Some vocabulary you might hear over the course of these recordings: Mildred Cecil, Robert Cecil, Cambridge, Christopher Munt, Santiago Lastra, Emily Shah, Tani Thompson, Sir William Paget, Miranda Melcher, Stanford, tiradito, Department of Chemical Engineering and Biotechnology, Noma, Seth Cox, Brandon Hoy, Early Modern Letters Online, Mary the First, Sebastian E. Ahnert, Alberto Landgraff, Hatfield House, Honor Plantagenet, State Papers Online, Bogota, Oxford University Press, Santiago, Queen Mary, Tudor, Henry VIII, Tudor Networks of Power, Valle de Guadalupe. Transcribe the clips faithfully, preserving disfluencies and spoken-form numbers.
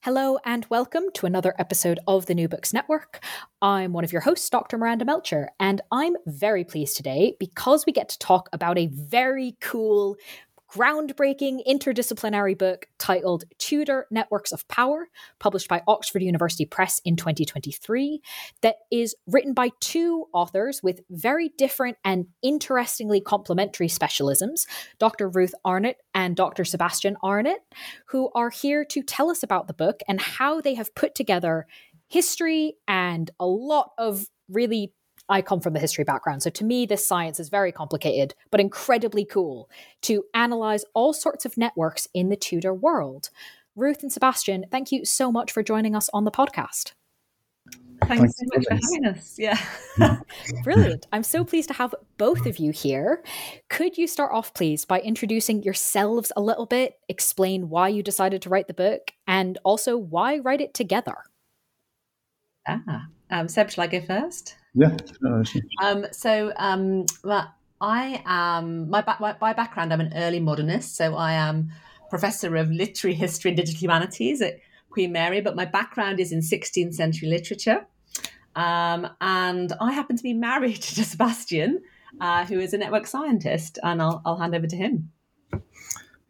Hello and welcome to another episode of the New Books Network. I'm one of your hosts, Doctor Miranda Melcher, and I'm very pleased today because we get to talk about a very cool, groundbreaking interdisciplinary book titled Tudor Networks of Power, published by Oxford University Press in twenty twenty-three, that is written by two authors with very different and interestingly complementary specialisms, Doctor Ruth Ahnert and Doctor Sebastian Ahnert, who are here to tell us about the book and how they have put together history and a lot of really I come from the history background, so to me, this science is very complicated, but incredibly cool to analyze all sorts of networks in the Tudor world. Ruth and Sebastian, thank you so much for joining us on the podcast. Thanks so much for having us. Yeah. Brilliant. I'm so pleased to have both of you here. Could you start off, please, by introducing yourselves a little bit, explain why you decided to write the book, and also why write it together? Ah, um, Seb, shall I go first? Yeah. Um, so um, well, I am, my, my, my background, I'm an early modernist. So I am professor of literary history and digital humanities at Queen Mary, but my background is in sixteenth century literature. Um, and I happen to be married to Sebastian, uh, who is a network scientist, and I'll, I'll hand over to him.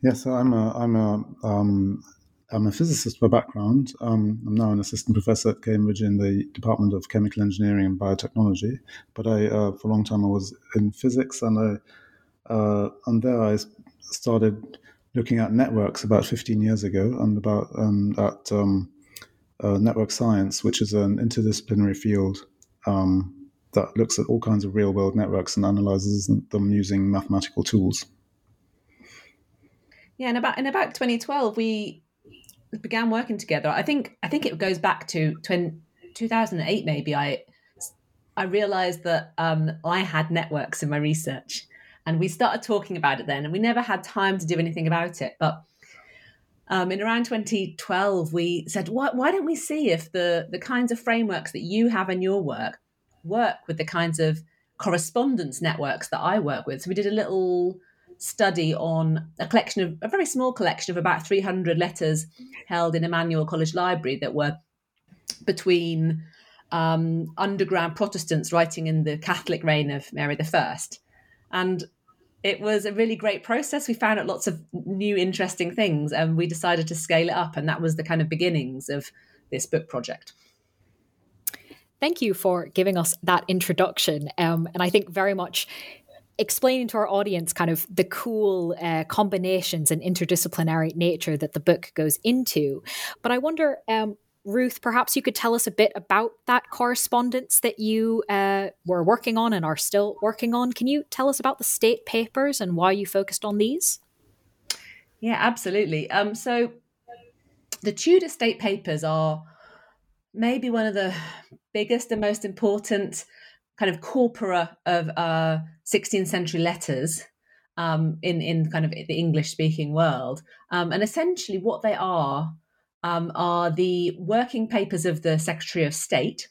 Yeah, so I'm a, I'm a, um, I'm a physicist by background. Um, I'm now an assistant professor at Cambridge in the Department of Chemical Engineering and Biotechnology. But I, uh, for a long time, I was in physics, and I, uh, and there I started looking at networks about fifteen years ago, and about um, at um, uh, network science, which is an interdisciplinary field um, that looks at all kinds of real-world networks and analyzes them using mathematical tools. Yeah, and about in about twenty twelve, we began working together. I think I think it goes back to two thousand eight maybe. I I realized that um, I had networks in my research, and we started talking about it then, and we never had time to do anything about it. But um, in around twenty twelve, we said, why, why don't we see if the, the kinds of frameworks that you have in your work work with the kinds of correspondence networks that I work with? So we did a little study on a collection of a very small collection of about three hundred letters held in Emmanuel College Library that were between um, underground Protestants writing in the Catholic reign of Mary the First. And it was a really great process. We found out lots of new interesting things, and we decided to scale it up. And that was the kind of beginnings of this book project. Thank you for giving us that introduction. Um, and I think very much explaining to our audience kind of the cool uh, combinations and interdisciplinary nature that the book goes into. But I wonder, um, Ruth, perhaps you could tell us a bit about that correspondence that you uh, were working on and are still working on. Can you tell us about the State Papers and why you focused on these? Yeah, absolutely. Um, so the Tudor State Papers are maybe one of the biggest and most important kind of corpora of uh, sixteenth century letters, um, in, in kind of the English-speaking world. Um, and essentially what they are um, are the working papers of the Secretary of State,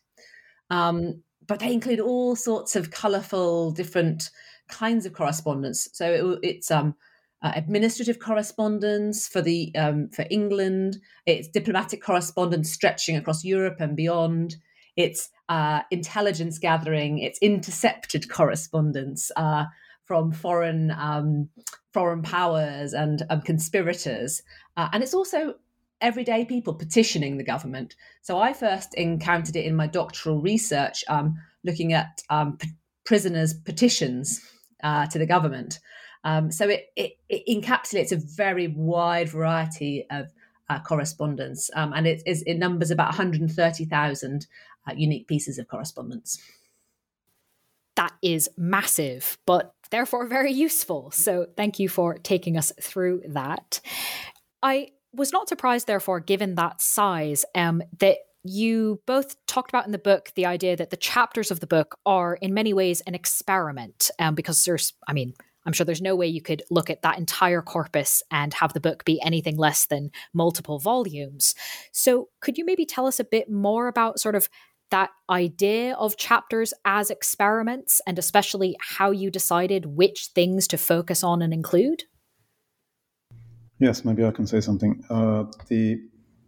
um, but they include all sorts of colourful different kinds of correspondence. So it, it's... Um, Uh, administrative correspondence for the um, for England. It's diplomatic correspondence stretching across Europe and beyond. It's uh, intelligence gathering. It's intercepted correspondence uh, from foreign um, foreign powers and um, conspirators. Uh, and it's also everyday people petitioning the government. So I first encountered it in my doctoral research, um, looking at um, p- prisoners' petitions uh, to the government. Um, so it, it, it encapsulates a very wide variety of uh, correspondence, um, and it, it numbers about one hundred thirty thousand uh, unique pieces of correspondence. That is massive, but therefore very useful. So thank you for taking us through that. I was not surprised, therefore, given that size, um, that you both talked about in the book the idea that the chapters of the book are in many ways an experiment, um, because there's, I mean... I'm sure there's no way you could look at that entire corpus and have the book be anything less than multiple volumes. So could you maybe tell us a bit more about sort of that idea of chapters as experiments, and especially how you decided which things to focus on and include? Yes, maybe I can say something. Uh, the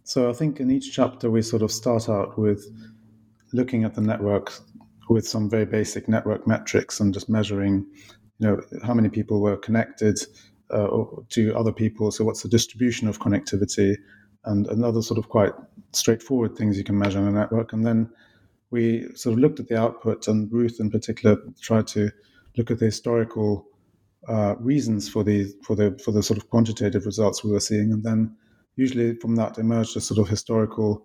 so I think in each chapter we sort of start out with looking at the network with some very basic network metrics and just measuring, you know, how many people were connected uh, to other people. So what's the distribution of connectivity, and another sort of quite straightforward things you can measure in a network. And then we sort of looked at the output, and Ruth in particular tried to look at the historical uh, reasons for the for the for the sort of quantitative results we were seeing. And then usually from that emerged a sort of historical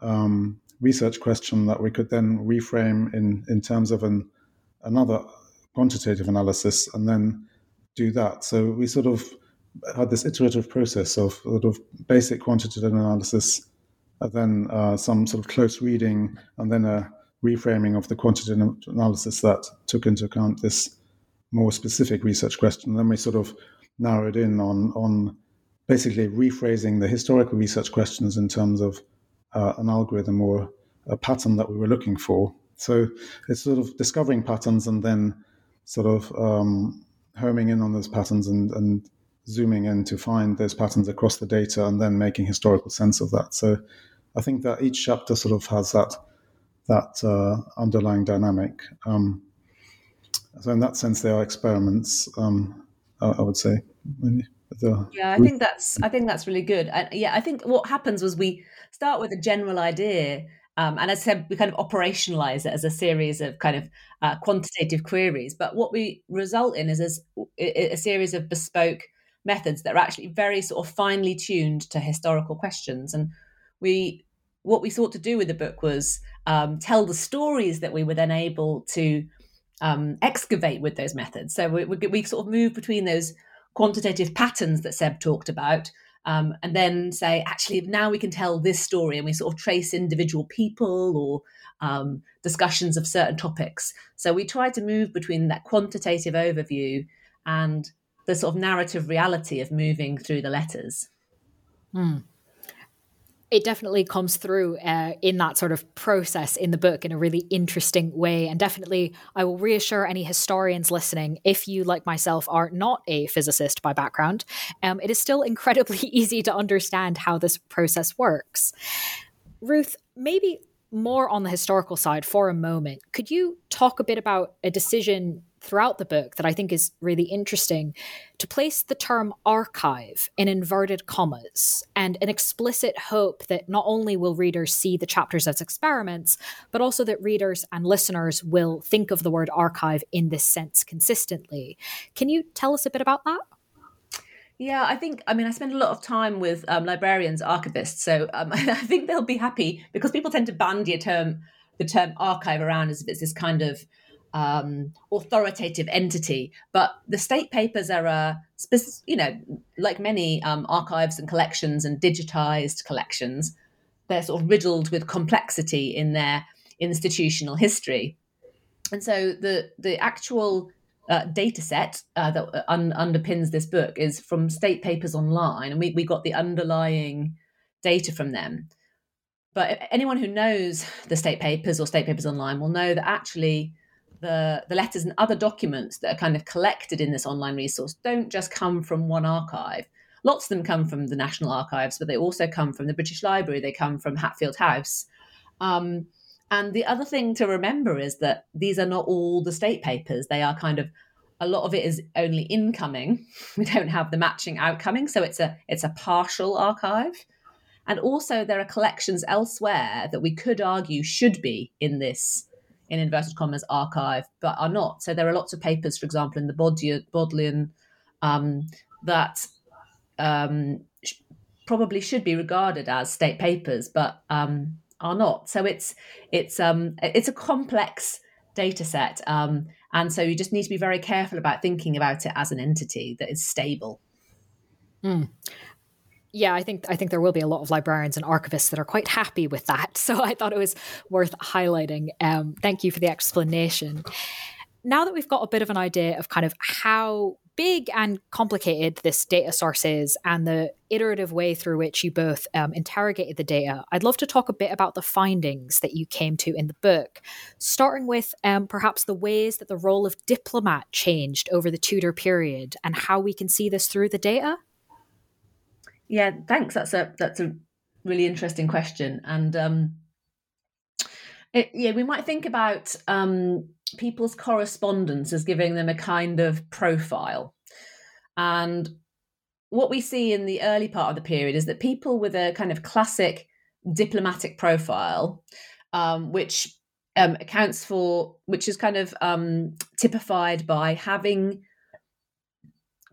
um, research question that we could then reframe in in terms of an another. quantitative analysis, and then do that. So we sort of had this iterative process of sort of basic quantitative analysis, and then uh, some sort of close reading, and then a reframing of the quantitative analysis that took into account this more specific research question. And then we sort of narrowed in on on basically rephrasing the historical research questions in terms of uh, an algorithm or a pattern that we were looking for. So it's sort of discovering patterns and then sort of um, homing in on those patterns and, and zooming in to find those patterns across the data, and then making historical sense of that. So I think that each chapter sort of has that that uh, underlying dynamic. Um, so in that sense, they are experiments, um, I, I would say. Maybe the yeah, I think that's I think that's really good. I, yeah, I think what happens was we start with a general idea. Um, and as I said, we kind of operationalize it as a series of kind of uh, quantitative queries. But what we result in is, is a series of bespoke methods that are actually very sort of finely tuned to historical questions. And we, what we sought to do with the book was um, tell the stories that we were then able to um, excavate with those methods. So we, we, we sort of move between those quantitative patterns that Seb talked about, Um, and then say, actually, now we can tell this story, and we sort of trace individual people or um, discussions of certain topics. So we try to move between that quantitative overview and the sort of narrative reality of moving through the letters. Mm. It definitely comes through uh, in that sort of process in the book in a really interesting way. And definitely, I will reassure any historians listening, if you, like myself, are not a physicist by background, um, it is still incredibly easy to understand how this process works. Ruth, maybe more on the historical side for a moment, could you talk a bit about a decision throughout the book that I think is really interesting, to place the term archive in inverted commas, and an explicit hope that not only will readers see the chapters as experiments, but also that readers and listeners will think of the word archive in this sense consistently. Can you tell us a bit about that? Yeah, I think, I mean, I spend a lot of time with um, librarians, archivists, so um, I think they'll be happy, because people tend to bandy a term, the term archive around as if it's this kind of Um, authoritative entity. But the state papers are a, speci- you know, like many um, archives and collections and digitized collections, they're sort of riddled with complexity in their institutional history. And so the the actual uh, data set uh, that un- underpins this book is from State Papers Online, and we, we got the underlying data from them. But anyone who knows the State Papers or State Papers Online will know that actually the, the letters and other documents that are kind of collected in this online resource don't just come from one archive. Lots of them come from the National Archives, but they also come from the British Library. They come from Hatfield House. Um, and the other thing to remember is that these are not all the State Papers. They are kind of, a lot of it is only incoming. We don't have the matching outcoming. So it's a it's a partial archive. And also there are collections elsewhere that we could argue should be in this, in inverted commas, archive, but are not. So there are lots of papers, for example, in the Bodleian, Bodleian um, that um, sh- probably should be regarded as state papers, but um, are not. So it's it's um, it's a complex data set. Um, and so you just need to be very careful about thinking about it as an entity that is stable. Mm. Yeah, I think I think there will be a lot of librarians and archivists that are quite happy with that. So I thought it was worth highlighting. Um, thank you for the explanation. Now that we've got a bit of an idea of kind of how big and complicated this data source is and the iterative way through which you both um, interrogated the data, I'd love to talk a bit about the findings that you came to in the book, starting with um, perhaps the ways that the role of diplomat changed over the Tudor period and how we can see this through the data. Yeah, thanks. That's a that's a really interesting question, and um, it, yeah, we might think about um, people's correspondence as giving them a kind of profile. And what we see in the early part of the period is that people with a kind of classic diplomatic profile, um, which um, accounts for, which is kind of um, typified by having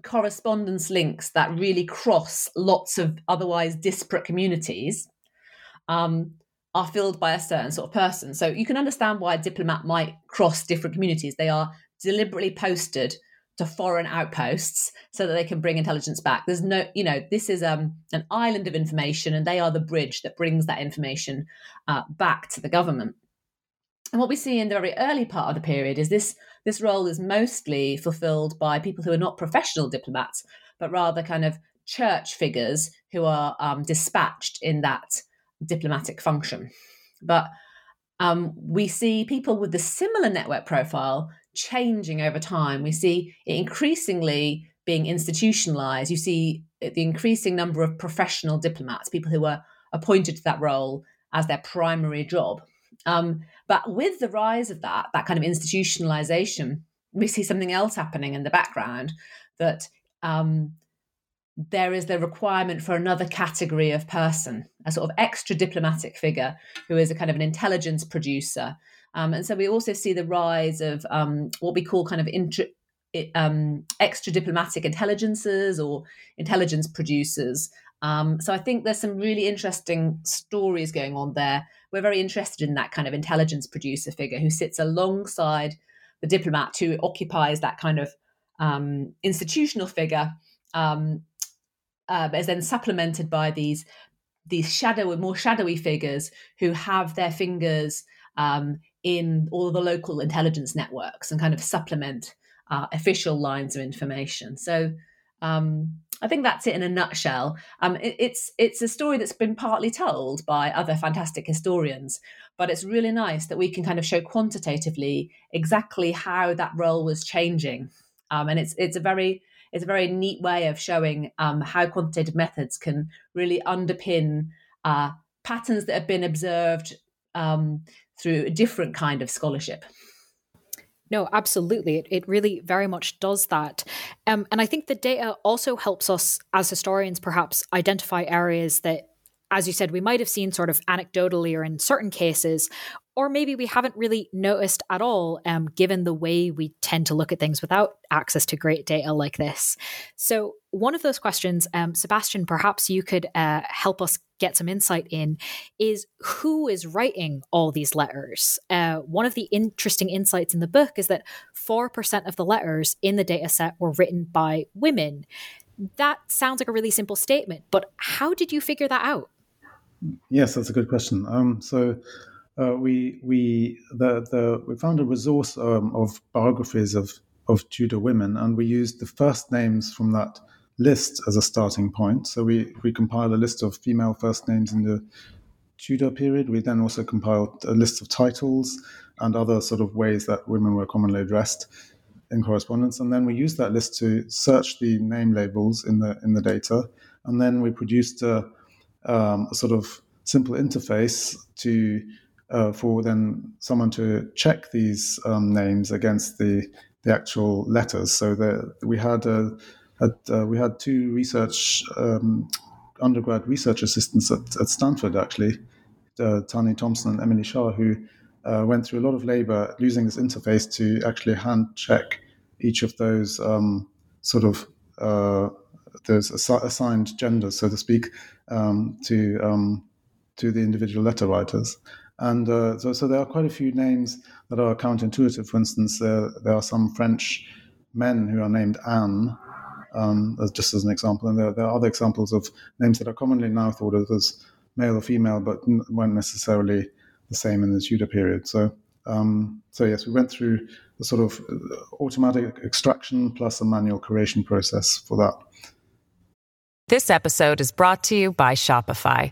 correspondence links that really cross lots of otherwise disparate communities, um, are filled by a certain sort of person. So you can understand why a diplomat might cross different communities. They are deliberately posted to foreign outposts so that they can bring intelligence back. There's no, you know, this is um, an island of information, and they are the bridge that brings that information uh, back to the government. And what we see in the very early part of the period is this this role is mostly fulfilled by people who are not professional diplomats, but rather kind of church figures who are um, dispatched in that diplomatic function. But um, we see people with the similar network profile changing over time. We see it increasingly being institutionalized. You see the increasing number of professional diplomats, people who were appointed to that role as their primary job. Um, but with the rise of that, that kind of institutionalization, we see something else happening in the background, that um, there is the requirement for another category of person, a sort of extra diplomatic figure who is a kind of an intelligence producer. Um, and so we also see the rise of um, what we call kind of intra, um, extra diplomatic intelligences or intelligence producers. Um, so I think there's some really interesting stories going on there. We're very interested in that kind of intelligence producer figure who sits alongside the diplomat, who occupies that kind of um, institutional figure, um, uh, but is then supplemented by these these shadowy, more shadowy figures who have their fingers um, in all the local intelligence networks and kind of supplement uh, official lines of information. So Um, I think that's it in a nutshell. Um, it, it's it's a story that's been partly told by other fantastic historians, but it's really nice that we can kind of show quantitatively exactly how that role was changing. Um, and it's it's a very it's a very neat way of showing um, how quantitative methods can really underpin uh, patterns that have been observed um, through a different kind of scholarship. No, absolutely. It it really very much does that. Um, and I think the data also helps us as historians perhaps identify areas that, as you said, we might have seen sort of anecdotally or in certain cases, or maybe we haven't really noticed at all, um, given the way we tend to look at things without access to great data like this. So one of those questions, um, Sebastian, perhaps you could uh, help us get some insight in, is who is writing all these letters? Uh, one of the interesting insights in the book is that four percent of the letters in the data set were written by women. That sounds like a really simple statement, but how did you figure that out? Yes, that's a good question. Um, so... Uh, we we the, the we found a resource um, of biographies of of Tudor women, and we used the first names from that list as a starting point. So we, we compiled a list of female first names in the Tudor period. We then also compiled a list of titles and other sort of ways that women were commonly addressed in correspondence. And then we used that list to search the name labels in the in the data. And then we produced a, um, a sort of simple interface to uh, for then someone to check these um, names against the the actual letters. So the, we had a, a uh, we had two research um, undergrad research assistants at, at Stanford, actually, uh, Tani Thompson and Emily Shah, who uh, went through a lot of labor using this interface to actually hand check each of those um, sort of uh, those assi- assigned genders, so to speak, um, to um, to the individual letter writers. And uh, so, so there are quite a few names that are counterintuitive. For instance, uh, there are some French men who are named Anne, um, as just as an example. And there, there are other examples of names that are commonly now thought of as male or female, but n- weren't necessarily the same in the Tudor period. So, um, so yes, we went through the sort of automatic extraction plus a manual curation process for that. This episode is brought to you by Shopify.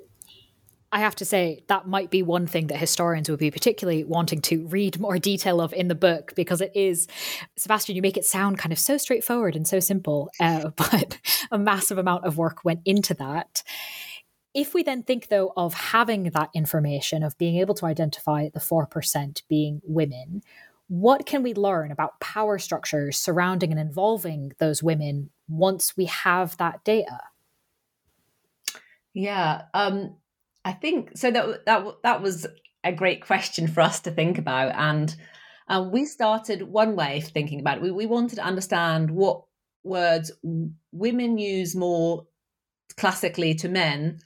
I have to say, that might be one thing that historians would be particularly wanting to read more detail of in the book, because it is, Sebastian, you make it sound kind of so straightforward and so simple, uh, but a massive amount of work went into that. If we then think, though, of having that information, of being able to identify the four percent being women, what can we learn about power structures surrounding and involving those women once we have that data? Yeah, um... I think so. That that that was a great question for us to think about, and uh, we started one way of thinking about it. We we wanted to understand what words women use more classically to men,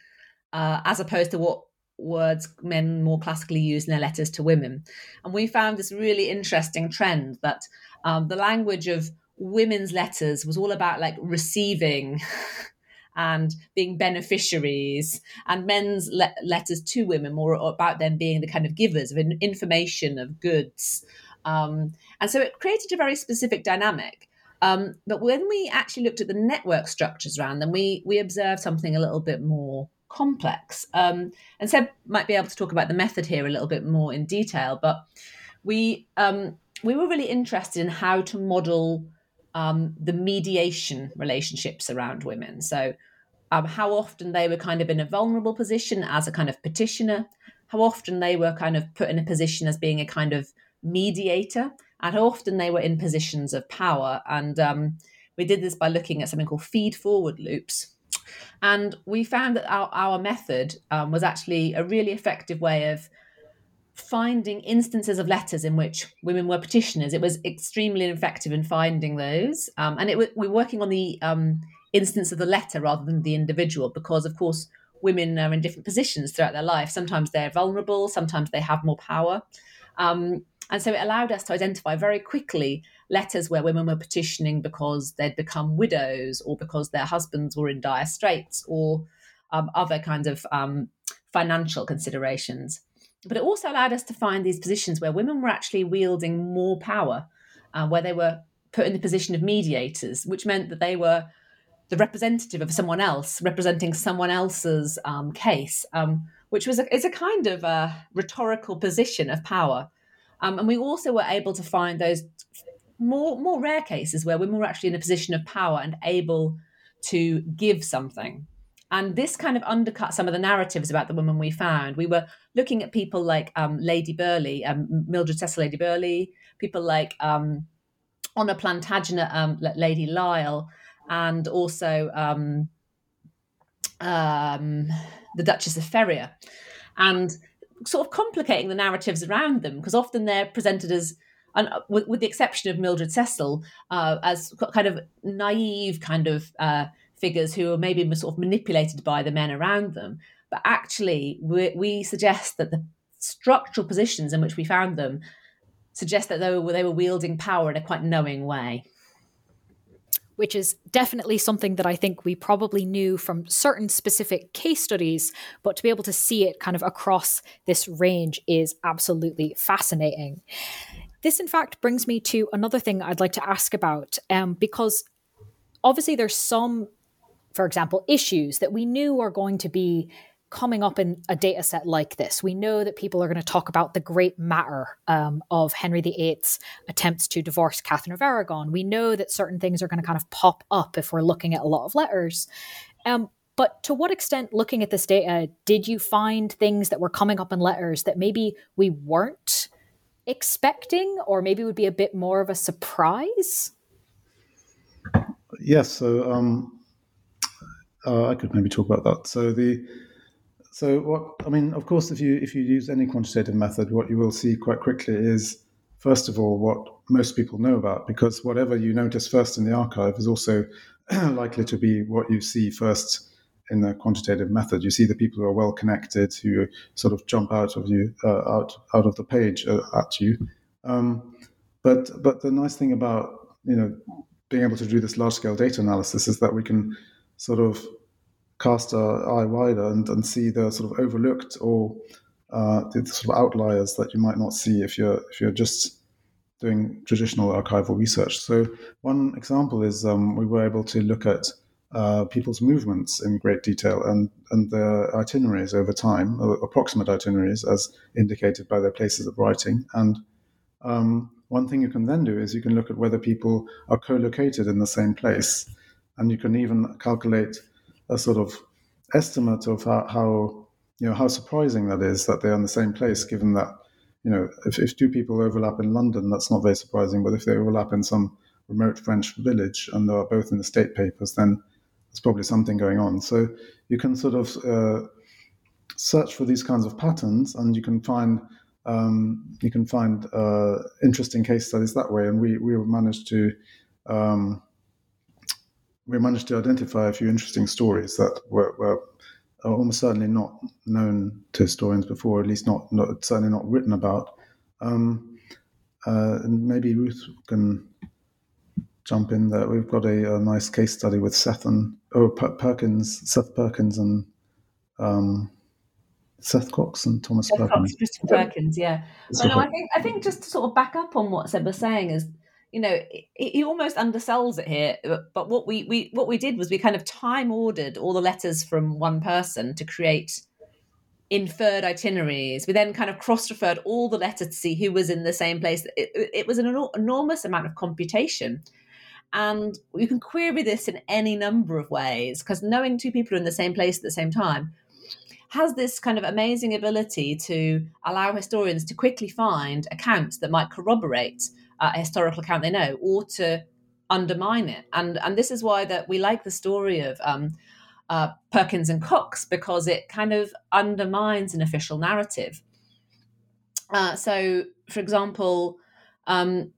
uh, as opposed to what words men more classically use in their letters to women. And we found this really interesting trend that um, the language of women's letters was all about like receiving. And being beneficiaries, and men's le- letters to women more about them being the kind of givers of information, of goods. Um, and so it created a very specific dynamic. Um, but when we actually looked at the network structures around them, we we observed something a little bit more complex. Um, and Seb might be able to talk about the method here a little bit more in detail, but we, um, we were really interested in how to model Um, the mediation relationships around women. So um, how often they were kind of in a vulnerable position as a kind of petitioner, how often they were kind of put in a position as being a kind of mediator, and how often they were in positions of power. And um, we did this by looking at something called feed-forward loops. And we found that our, our method um, was actually a really effective way of finding instances of letters in which women were petitioners. It was extremely effective in finding those. Um, and it w- we're working on the um, instance of the letter rather than the individual, because, of course, women are in different positions throughout their life. Sometimes they're vulnerable, sometimes they have more power. Um, and so it allowed us to identify very quickly letters where women were petitioning because they'd become widows, or because their husbands were in dire straits, or um, other kinds of um, financial considerations. But it also allowed us to find these positions where women were actually wielding more power, uh, where they were put in the position of mediators, which meant that they were the representative of someone else, representing someone else's um, case, um, which was a, is a kind of a rhetorical position of power. Um, and we also were able to find those more, more rare cases where women were actually in a position of power and able to give something. And this kind of undercut some of the narratives about the women we found. We were looking at people like um, Lady Burley, um, Mildred Cecil Lady Burley, people like um, Honor Plantagenet um, Lady Lyle, and also um, um, the Duchess of Feria, and sort of complicating the narratives around them, because often they're presented as and with, with the exception of Mildred Cecil, uh, as kind of naive kind of uh, figures who are maybe sort of manipulated by the men around them. But actually, we, we suggest that the structural positions in which we found them suggest that they were, they were wielding power in a quite knowing way. Which is definitely something that I think we probably knew from certain specific case studies, but to be able to see it kind of across this range is absolutely fascinating. This, in fact, brings me to another thing I'd like to ask about, um, because obviously there's some, for example, issues that we knew are going to be coming up in a data set like this. We know that people are going to talk about the great matter um, of Henry the Eighth's attempts to divorce Catherine of Aragon. We know that certain things are going to kind of pop up if we're looking at a lot of letters. Um, but to what extent, looking at this data, did you find things that were coming up in letters that maybe we weren't expecting, or maybe would be a bit more of a surprise? Yes, so um, uh, I could maybe talk about that. So the So what I mean, of course, if you if you use any quantitative method, what you will see quite quickly is, first of all, what most people know about, because whatever you notice first in the archive is also likely to be what you see first in the quantitative method. You see the people who are well connected, who sort of jump out of you uh, out out of the page uh, at you. Um, but but the nice thing about you know being able to do this large scale data analysis is that we can sort of cast our eye wider and, and see the sort of overlooked or uh, the sort of outliers that you might not see if you're if you're just doing traditional archival research. So one example is um, we were able to look at uh, people's movements in great detail and, and their itineraries over time, or approximate itineraries as indicated by their places of writing. And um, one thing you can then do is you can look at whether people are co-located in the same place, and you can even calculate a sort of estimate of how, how you know how surprising that is that they're in the same place, given that you know if, if two people overlap in London, that's not very surprising, but if they overlap in some remote French village and they're both in the state papers, then there's probably something going on. So you can sort of uh, search for these kinds of patterns, and you can find um, you can find uh, interesting case studies that way. And we we managed to um, we managed to identify a few interesting stories that were, were almost certainly not known to historians before, at least not, not certainly not written about. Um, uh, and maybe Ruth can jump in there. We've got a, a nice case study with Seth and oh, per- Perkins, Seth Perkins and um, Seth Cox and Thomas Seth Perkins. Cox, Perkins, yeah. Well, no, I think I think just to sort of back up on what Seb was saying is, you know, he almost undersells it here. But what we, we what we did was we kind of time ordered all the letters from one person to create inferred itineraries. We then kind of cross-referred all the letters to see who was in the same place. It, it was an enor- enormous amount of computation. And you can query this in any number of ways, because knowing two people are in the same place at the same time has this kind of amazing ability to allow historians to quickly find accounts that might corroborate Uh, a historical account they know, or to undermine it. And and this is why that we like the story of um, uh, Perkins and Cox, because it kind of undermines an official narrative. Uh, so, for example, um,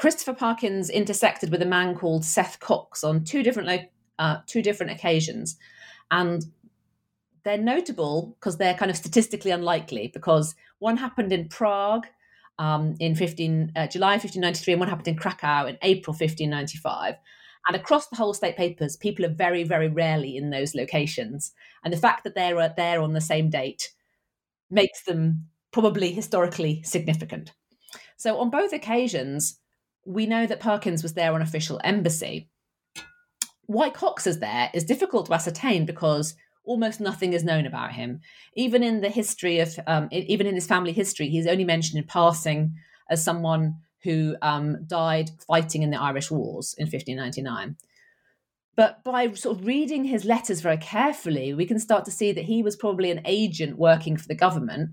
Christopher Perkins intersected with a man called Seth Cox on two different lo- uh, two different occasions, and they're notable because they're kind of statistically unlikely, because one happened in Prague, Um, in fifteen, uh, July fifteen ninety-three, and what happened in Krakow in April fifteen ninety-five. And across the whole state papers, people are very, very rarely in those locations. And the fact that they're there on the same date makes them probably historically significant. So on both occasions, we know that Perkins was there on official embassy. Why Cox is there is difficult to ascertain, because almost nothing is known about him. Even in the history of, um, even in his family history, he's only mentioned in passing as someone who um, died fighting in the Irish Wars in fifteen ninety-nine. But by sort of reading his letters very carefully, we can start to see that he was probably an agent working for the government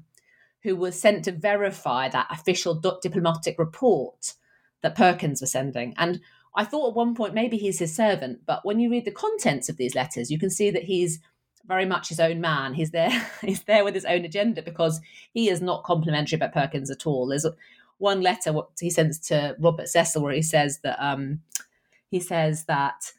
who was sent to verify that official diplomatic report that Perkins was sending. And I thought at one point maybe he's his servant, but when you read the contents of these letters, you can see that he's very much his own man. He's there. He's there with his own agenda, because he is not complimentary about Perkins at all. There's one letter what he sends to Robert Cecil, where he says that um, he says that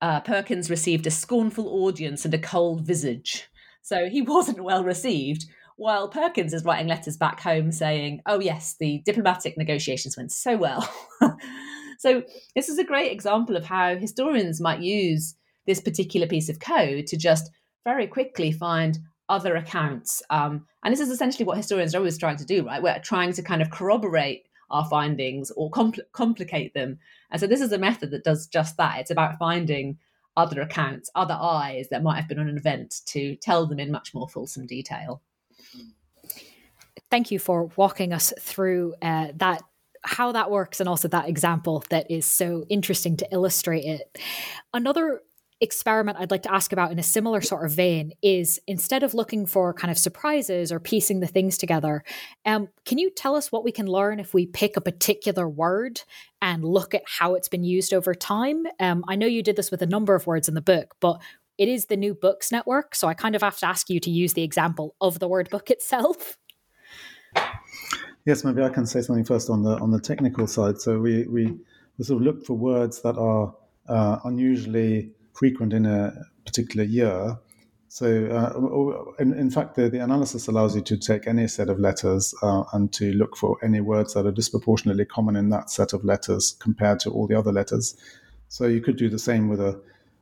uh, Perkins received a scornful audience and a cold visage. So he wasn't well received. While Perkins is writing letters back home saying, "Oh yes, the diplomatic negotiations went so well." So this is a great example of how historians might use this particular piece of code to just very quickly find other accounts. Um, and this is essentially what historians are always trying to do, right? We're trying to kind of corroborate our findings or compl- complicate them. And so this is a method that does just that. It's about finding other accounts, other eyes that might have been on an event to tell them in much more fulsome detail. Thank you for walking us through uh, that, how that works, and also that example that is so interesting to illustrate it. Another experiment I'd like to ask about in a similar sort of vein is, instead of looking for kind of surprises or piecing the things together, um, can you tell us what we can learn if we pick a particular word and look at how it's been used over time? Um, I know you did this with a number of words in the book, but it is the New Books Network, so I kind of have to ask you to use the example of the word book itself. Yes, maybe I can say something first on the on the technical side. So we we sort of look for words that are uh, unusually frequent in a particular year. So uh, in, in fact, the, the analysis allows you to take any set of letters uh, and to look for any words that are disproportionately common in that set of letters compared to all the other letters. So you could do the same with a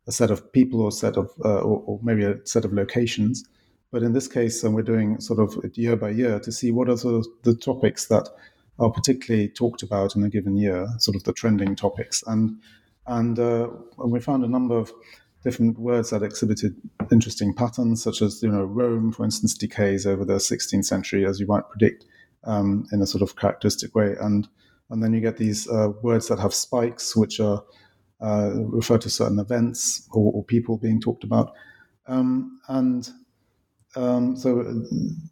a set of people or set of, uh, or, or maybe a set of locations. But in this case, um, we're doing sort of year by year to see what are the, the topics that are particularly talked about in a given year, sort of the trending topics. And and uh, we found a number of different words that exhibited interesting patterns, such as, you know, Rome, for instance, decays over the sixteenth century, as you might predict, um, in a sort of characteristic way. And, and then you get these uh, words that have spikes, which are, Uh, refer to certain events or, or people being talked about. Um, and um, so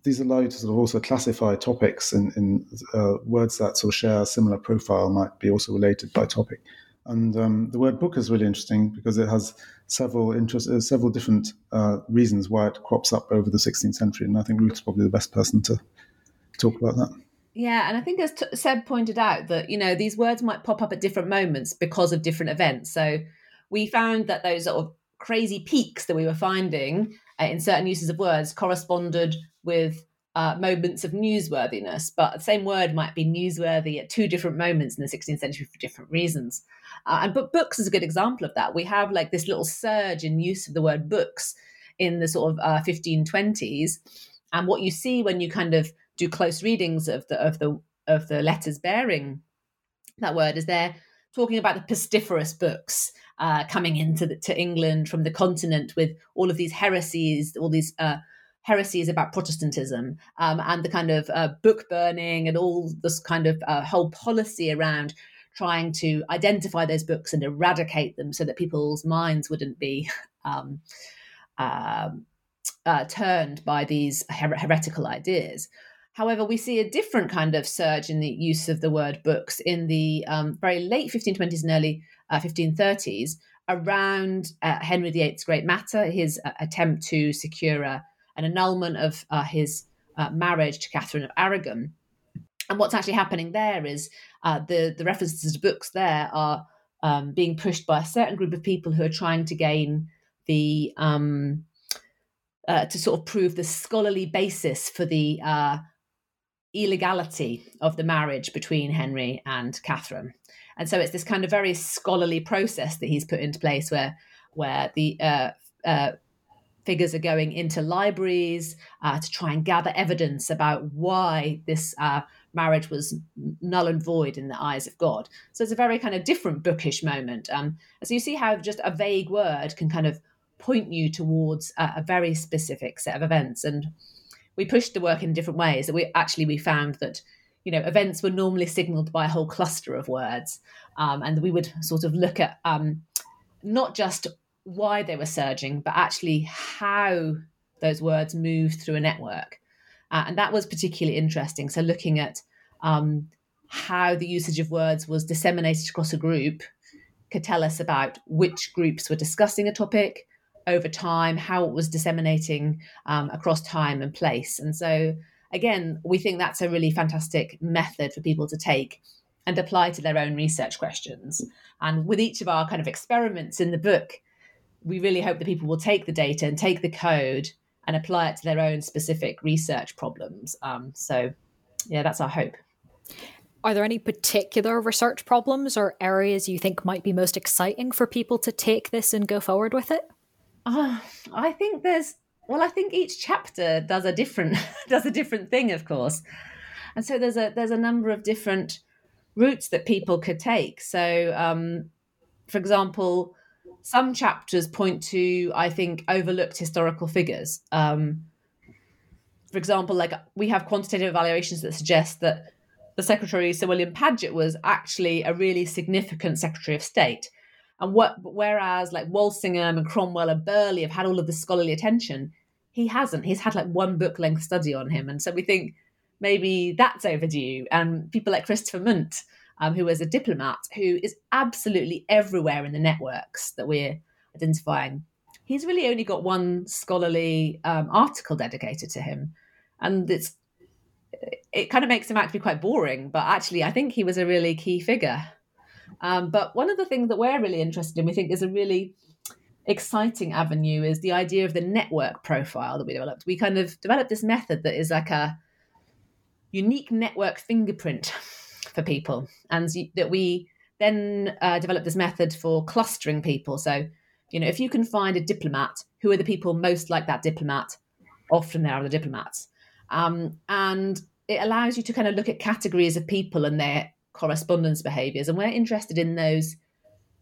these allow you to sort of also classify topics in, in uh, words that sort of share a similar profile might be also related by topic. And um, the word book is really interesting because it has several interest, uh, several different uh, reasons why it crops up over the sixteenth century. And I think Ruth's probably the best person to talk about that. Yeah, and I think as Seb pointed out that, you know, these words might pop up at different moments because of different events. So we found that those sort of crazy peaks that we were finding uh, in certain uses of words corresponded with uh, moments of newsworthiness. But the same word might be newsworthy at two different moments in the sixteenth century for different reasons. Uh, and but books is a good example of that. We have like this little surge in use of the word books in the sort of uh, fifteen twenties. And what you see when you kind of do close readings of the of the of the letters bearing that word is they're talking about the pestiferous books uh, coming into the, to England from the continent with all of these heresies, all these uh, heresies about Protestantism um, and the kind of uh, book burning and all this kind of uh, whole policy around trying to identify those books and eradicate them so that people's minds wouldn't be um, uh, uh, turned by these her- heretical ideas. However, we see a different kind of surge in the use of the word books in the um, very late fifteen twenties and early uh, fifteen thirties around uh, Henry the Eighth's Great Matter, his uh, attempt to secure a, an annulment of uh, his uh, marriage to Catherine of Aragon. And what's actually happening there is uh, the, the references to books there are um, being pushed by a certain group of people who are trying to gain the, um, uh, to sort of prove the scholarly basis for the uh illegality of the marriage between Henry and Catherine. And so it's this kind of very scholarly process that he's put into place where where the uh, uh, figures are going into libraries uh, to try and gather evidence about why this uh, marriage was null and void in the eyes of God. So it's a very kind of different bookish moment. Um, so you see how just a vague word can kind of point you towards a, a very specific set of events. And we pushed the work in different ways. That we actually we found that, you know, events were normally signalled by a whole cluster of words, um, and we would sort of look at um, not just why they were surging, but actually how those words moved through a network, uh, and that was particularly interesting. So looking at um, how the usage of words was disseminated across a group could tell us about which groups were discussing a topic over time, how it was disseminating um, across time and place. And so again, we think that's a really fantastic method for people to take and apply to their own research questions. And with each of our kind of experiments in the book, we really hope that people will take the data and take the code and apply it to their own specific research problems. Um, so, yeah, that's our hope. Are there any particular research problems or areas you think might be most exciting for people to take this and go forward with it? Uh, I think there's, well, I think each chapter does a different does a different thing, of course. And so there's a there's a number of different routes that people could take. So, um, for example, some chapters point to, I think, overlooked historical figures. Um, for example, like we have quantitative evaluations that suggest that the Secretary, Sir William Paget, was actually a really significant Secretary of State. And what, whereas like Walsingham and Cromwell and Burley have had all of this scholarly attention, he hasn't. He's had like one book length study on him. And so we think maybe that's overdue. And people like Christopher Munt, um, who was a diplomat, who is absolutely everywhere in the networks that we're identifying, he's really only got one scholarly um, article dedicated to him. And it's it kind of makes him actually quite boring, but actually I think he was a really key figure. Um, but one of the things that we're really interested in, we think is a really exciting avenue, is the idea of the network profile that we developed. We kind of developed this method that is like a unique network fingerprint for people, and that we then uh, developed this method for clustering people. So, you know, if you can find a diplomat, who are the people most like that diplomat? Often there are other diplomats. Um, and it allows you to kind of look at categories of people and their correspondence behaviours. And we're interested in those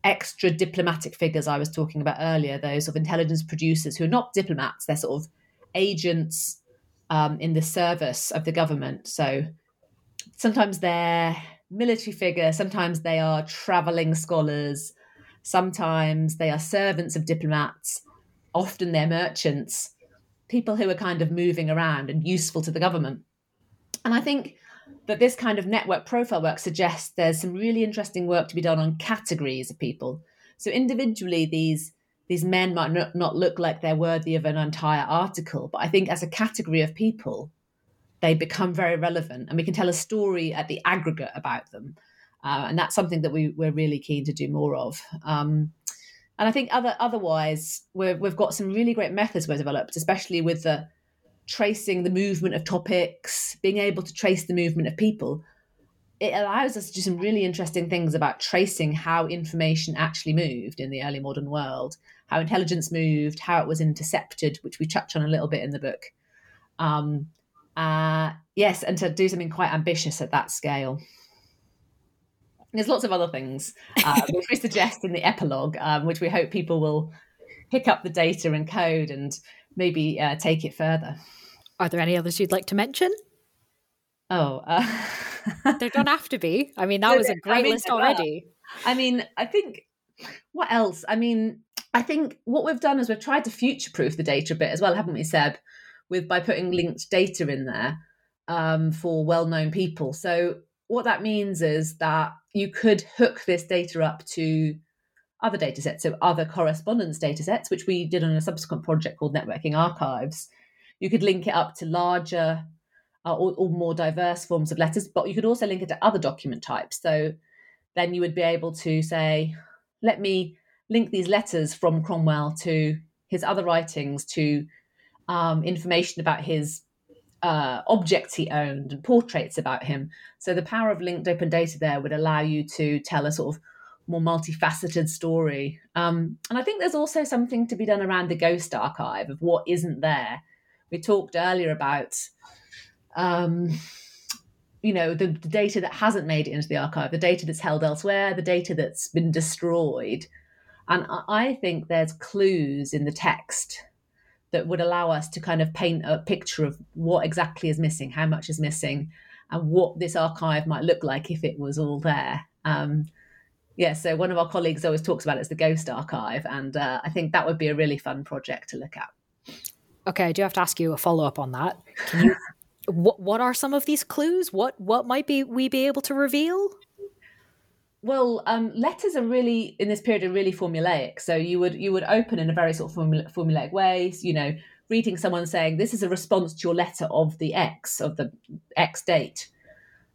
extra diplomatic figures I was talking about earlier, those sort of intelligence producers who are not diplomats, they're sort of agents um, in the service of the government. So sometimes they're military figures, sometimes they are travelling scholars, sometimes they are servants of diplomats, often they're merchants, people who are kind of moving around and useful to the government. And I think that this kind of network profile work suggests there's some really interesting work to be done on categories of people. So individually, these, these men might not, not look like they're worthy of an entire article, but I think as a category of people, they become very relevant and we can tell a story at the aggregate about them. Uh, and that's something that we, we're really keen to do more of. Um, And I think other otherwise, we're, we've got some really great methods we've developed, especially with the tracing the movement of topics, being able to trace the movement of people. It allows us to do some really interesting things about tracing how information actually moved in the early modern world, how intelligence moved, how it was intercepted, which we touch on a little bit in the book. Um, uh, yes, and to do something quite ambitious at that scale. There's lots of other things uh, which we suggest in the epilogue, um, which we hope people will pick up the data and code and maybe uh, take it further. Are there any others you'd like to mention? Oh, uh... there don't have to be. I mean, that was a great I mean, list already. I mean, I think what else? I mean, I think what we've done is we've tried to future-proof the data a bit as well, haven't we, Seb? With by putting linked data in there um, for well-known people. So what that means is that you could hook this data up to other data sets, so other correspondence data sets, which we did on a subsequent project called Networking Archives. You could link it up to larger uh, or, or more diverse forms of letters, but you could also link it to other document types. So then you would be able to say, let me link these letters from Cromwell to his other writings, to um, information about his Uh, objects he owned and portraits about him. So the power of linked open data there would allow you to tell a sort of more multifaceted story. Um, and I think there's also something to be done around the ghost archive of what isn't there. We talked earlier about, um, you know, the, the data that hasn't made it into the archive, the data that's held elsewhere, the data that's been destroyed. And I, I think there's clues in the text that would allow us to kind of paint a picture of what exactly is missing, how much is missing, and what this archive might look like if it was all there. Um, yeah, so one of our colleagues always talks about it as the ghost archive, and uh, I think that would be a really fun project to look at. Okay, I do have to ask you a follow-up on that. Can you, what, what are some of these clues? What what might be we be able to reveal? Well, um, letters are really, in this period, are really formulaic. So you would you would open in a very sort of formula, formulaic way, you know, reading someone saying, this is a response to your letter of the X, of the X date.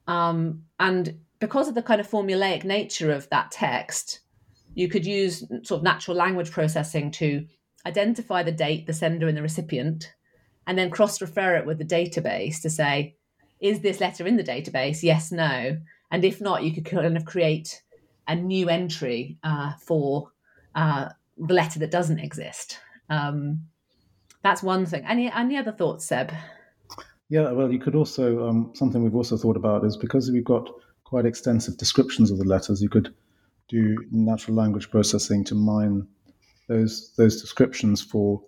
Um, and because of the kind of formulaic nature of that text, you could use sort of natural language processing to identify the date, the sender and the recipient, and then cross-refer it with the database to say, is this letter in the database? Yes, no. And if not, you could kind of create a new entry uh, for uh, the letter that doesn't exist. Um, that's one thing. Any any other thoughts, Seb? Yeah, well, you could also, um, something we've also thought about is because we've got quite extensive descriptions of the letters, you could do natural language processing to mine those those descriptions for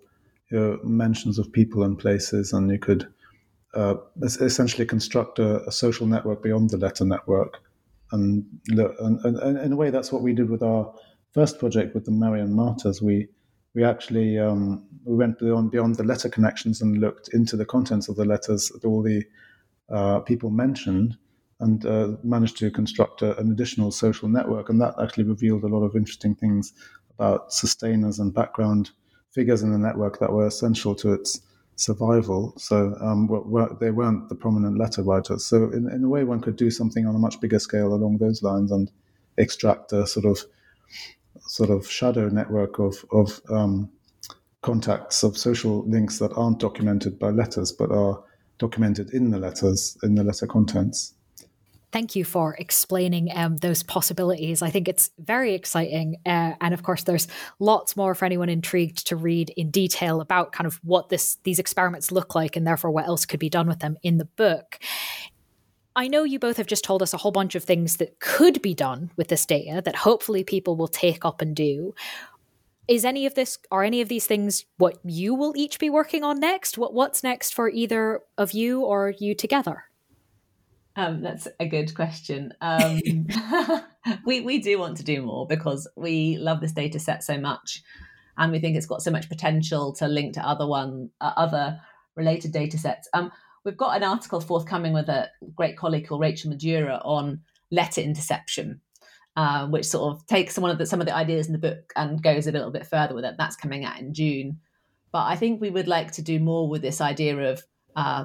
uh, mentions of people and places, and you could uh, essentially construct a, a social network beyond the letter network. And, and, and, and in a way, that's what we did with our first project with the Marian Martyrs. We we actually um, we went beyond beyond the letter connections and looked into the contents of the letters at all the uh, people mentioned, and uh, managed to construct a, an additional social network. And that actually revealed a lot of interesting things about sustainers and background figures in the network that were essential to its survival. So um, were, were, they weren't the prominent letter writers. So in, in a way, one could do something on a much bigger scale along those lines and extract a sort of sort of shadow network of, of um, contacts, of social links that aren't documented by letters, but are documented in the letters, in the letter contents. Thank you for explaining um, those possibilities. I think it's very exciting. Uh, and of course, there's lots more for anyone intrigued to read in detail about kind of what this these experiments look like and therefore what else could be done with them in the book. I know you both have just told us a whole bunch of things that could be done with this data that hopefully people will take up and do. Is any of this, are any of these things what you will each be working on next? What What's next for either of you or you together? Um, that's a good question. Um, we we do want to do more because we love this data set so much, and we think it's got so much potential to link to other one uh, other related data sets. Um, we've got an article forthcoming with a great colleague called Rachel Madura on letter interception, uh, which sort of takes some of the some of the ideas in the book and goes a little bit further with it. That's coming out in June, but I think we would like to do more with this idea of uh,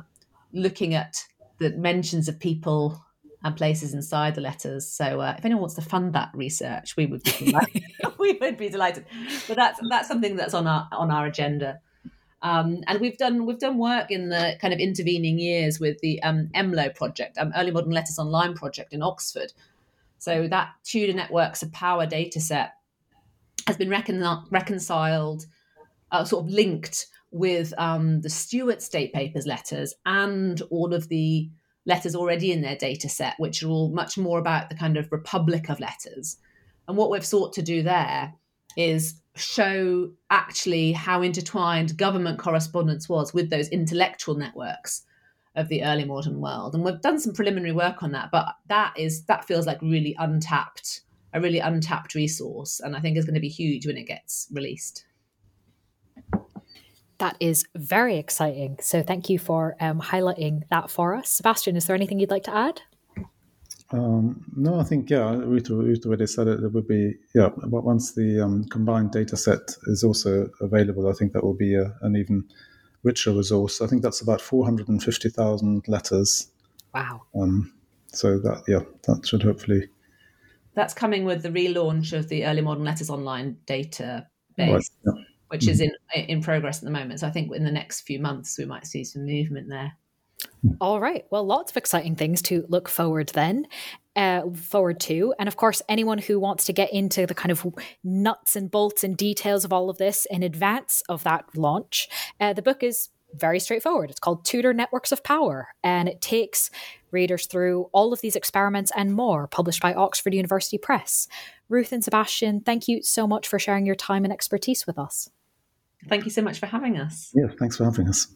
looking at the mentions of people and places inside the letters. So uh, if anyone wants to fund that research, we would be delighted. we would be delighted. But that's that's something that's on our on our agenda. Um, and we've done we've done work in the kind of intervening years with the um, EMLO project, um, Early Modern Letters Online project in Oxford. So that Tudor Networks of Power dataset has been recon- reconciled, uh, sort of linked with um, the Stuart State Papers letters and all of the letters already in their data set, which are all much more about the kind of republic of letters. And what we've sought to do there is show actually how intertwined government correspondence was with those intellectual networks of the early modern world. And we've done some preliminary work on that, but that is that feels like really untapped, a really untapped resource. And I think is going to be huge when it gets released. That is very exciting. So thank you for um, highlighting that for us. Sebastian, is there anything you'd like to add? Um, no, I think, yeah, Ruth already said it. It would be, yeah, but once the um, combined data set is also available, I think that will be a, an even richer resource. I think that's about four hundred fifty thousand letters. Wow. Um, so that, yeah, that should hopefully... That's coming with the relaunch of the Early Modern Letters Online database. Right, yeah. Which is in in progress at the moment. So I think in the next few months, we might see some movement there. All right. Well, lots of exciting things to look forward then, uh, forward to. And of course, anyone who wants to get into the kind of nuts and bolts and details of all of this in advance of that launch, uh, the book is very straightforward. It's called Tudor Networks of Power, and it takes readers through all of these experiments and more, published by Oxford University Press. Ruth and Sebastian, thank you so much for sharing your time and expertise with us. Thank you so much for having us. Yeah, thanks for having us.